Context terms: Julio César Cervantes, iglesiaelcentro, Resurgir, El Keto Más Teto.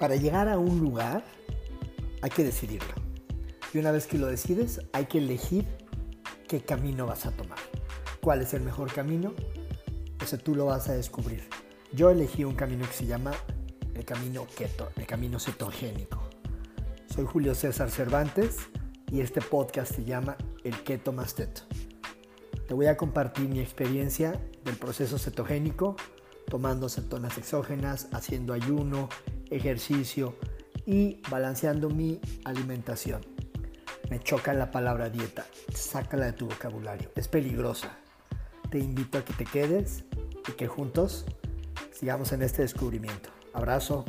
Para llegar a un lugar hay que decidirlo. Y una vez que lo decides, hay que elegir qué camino vas a tomar. ¿Cuál es el mejor camino? Eso tú lo vas a descubrir. Yo elegí un camino que se llama el camino keto, el camino cetogénico. Soy Julio César Cervantes y este podcast se llama El Keto Más Teto. Te voy a compartir mi experiencia del proceso cetogénico, tomando cetonas exógenas, haciendo ayuno, ejercicio y balanceando mi alimentación. Me choca la palabra dieta, sácala de tu vocabulario, es peligrosa. Te invito a que te quedes y que juntos sigamos en este descubrimiento. Abrazo.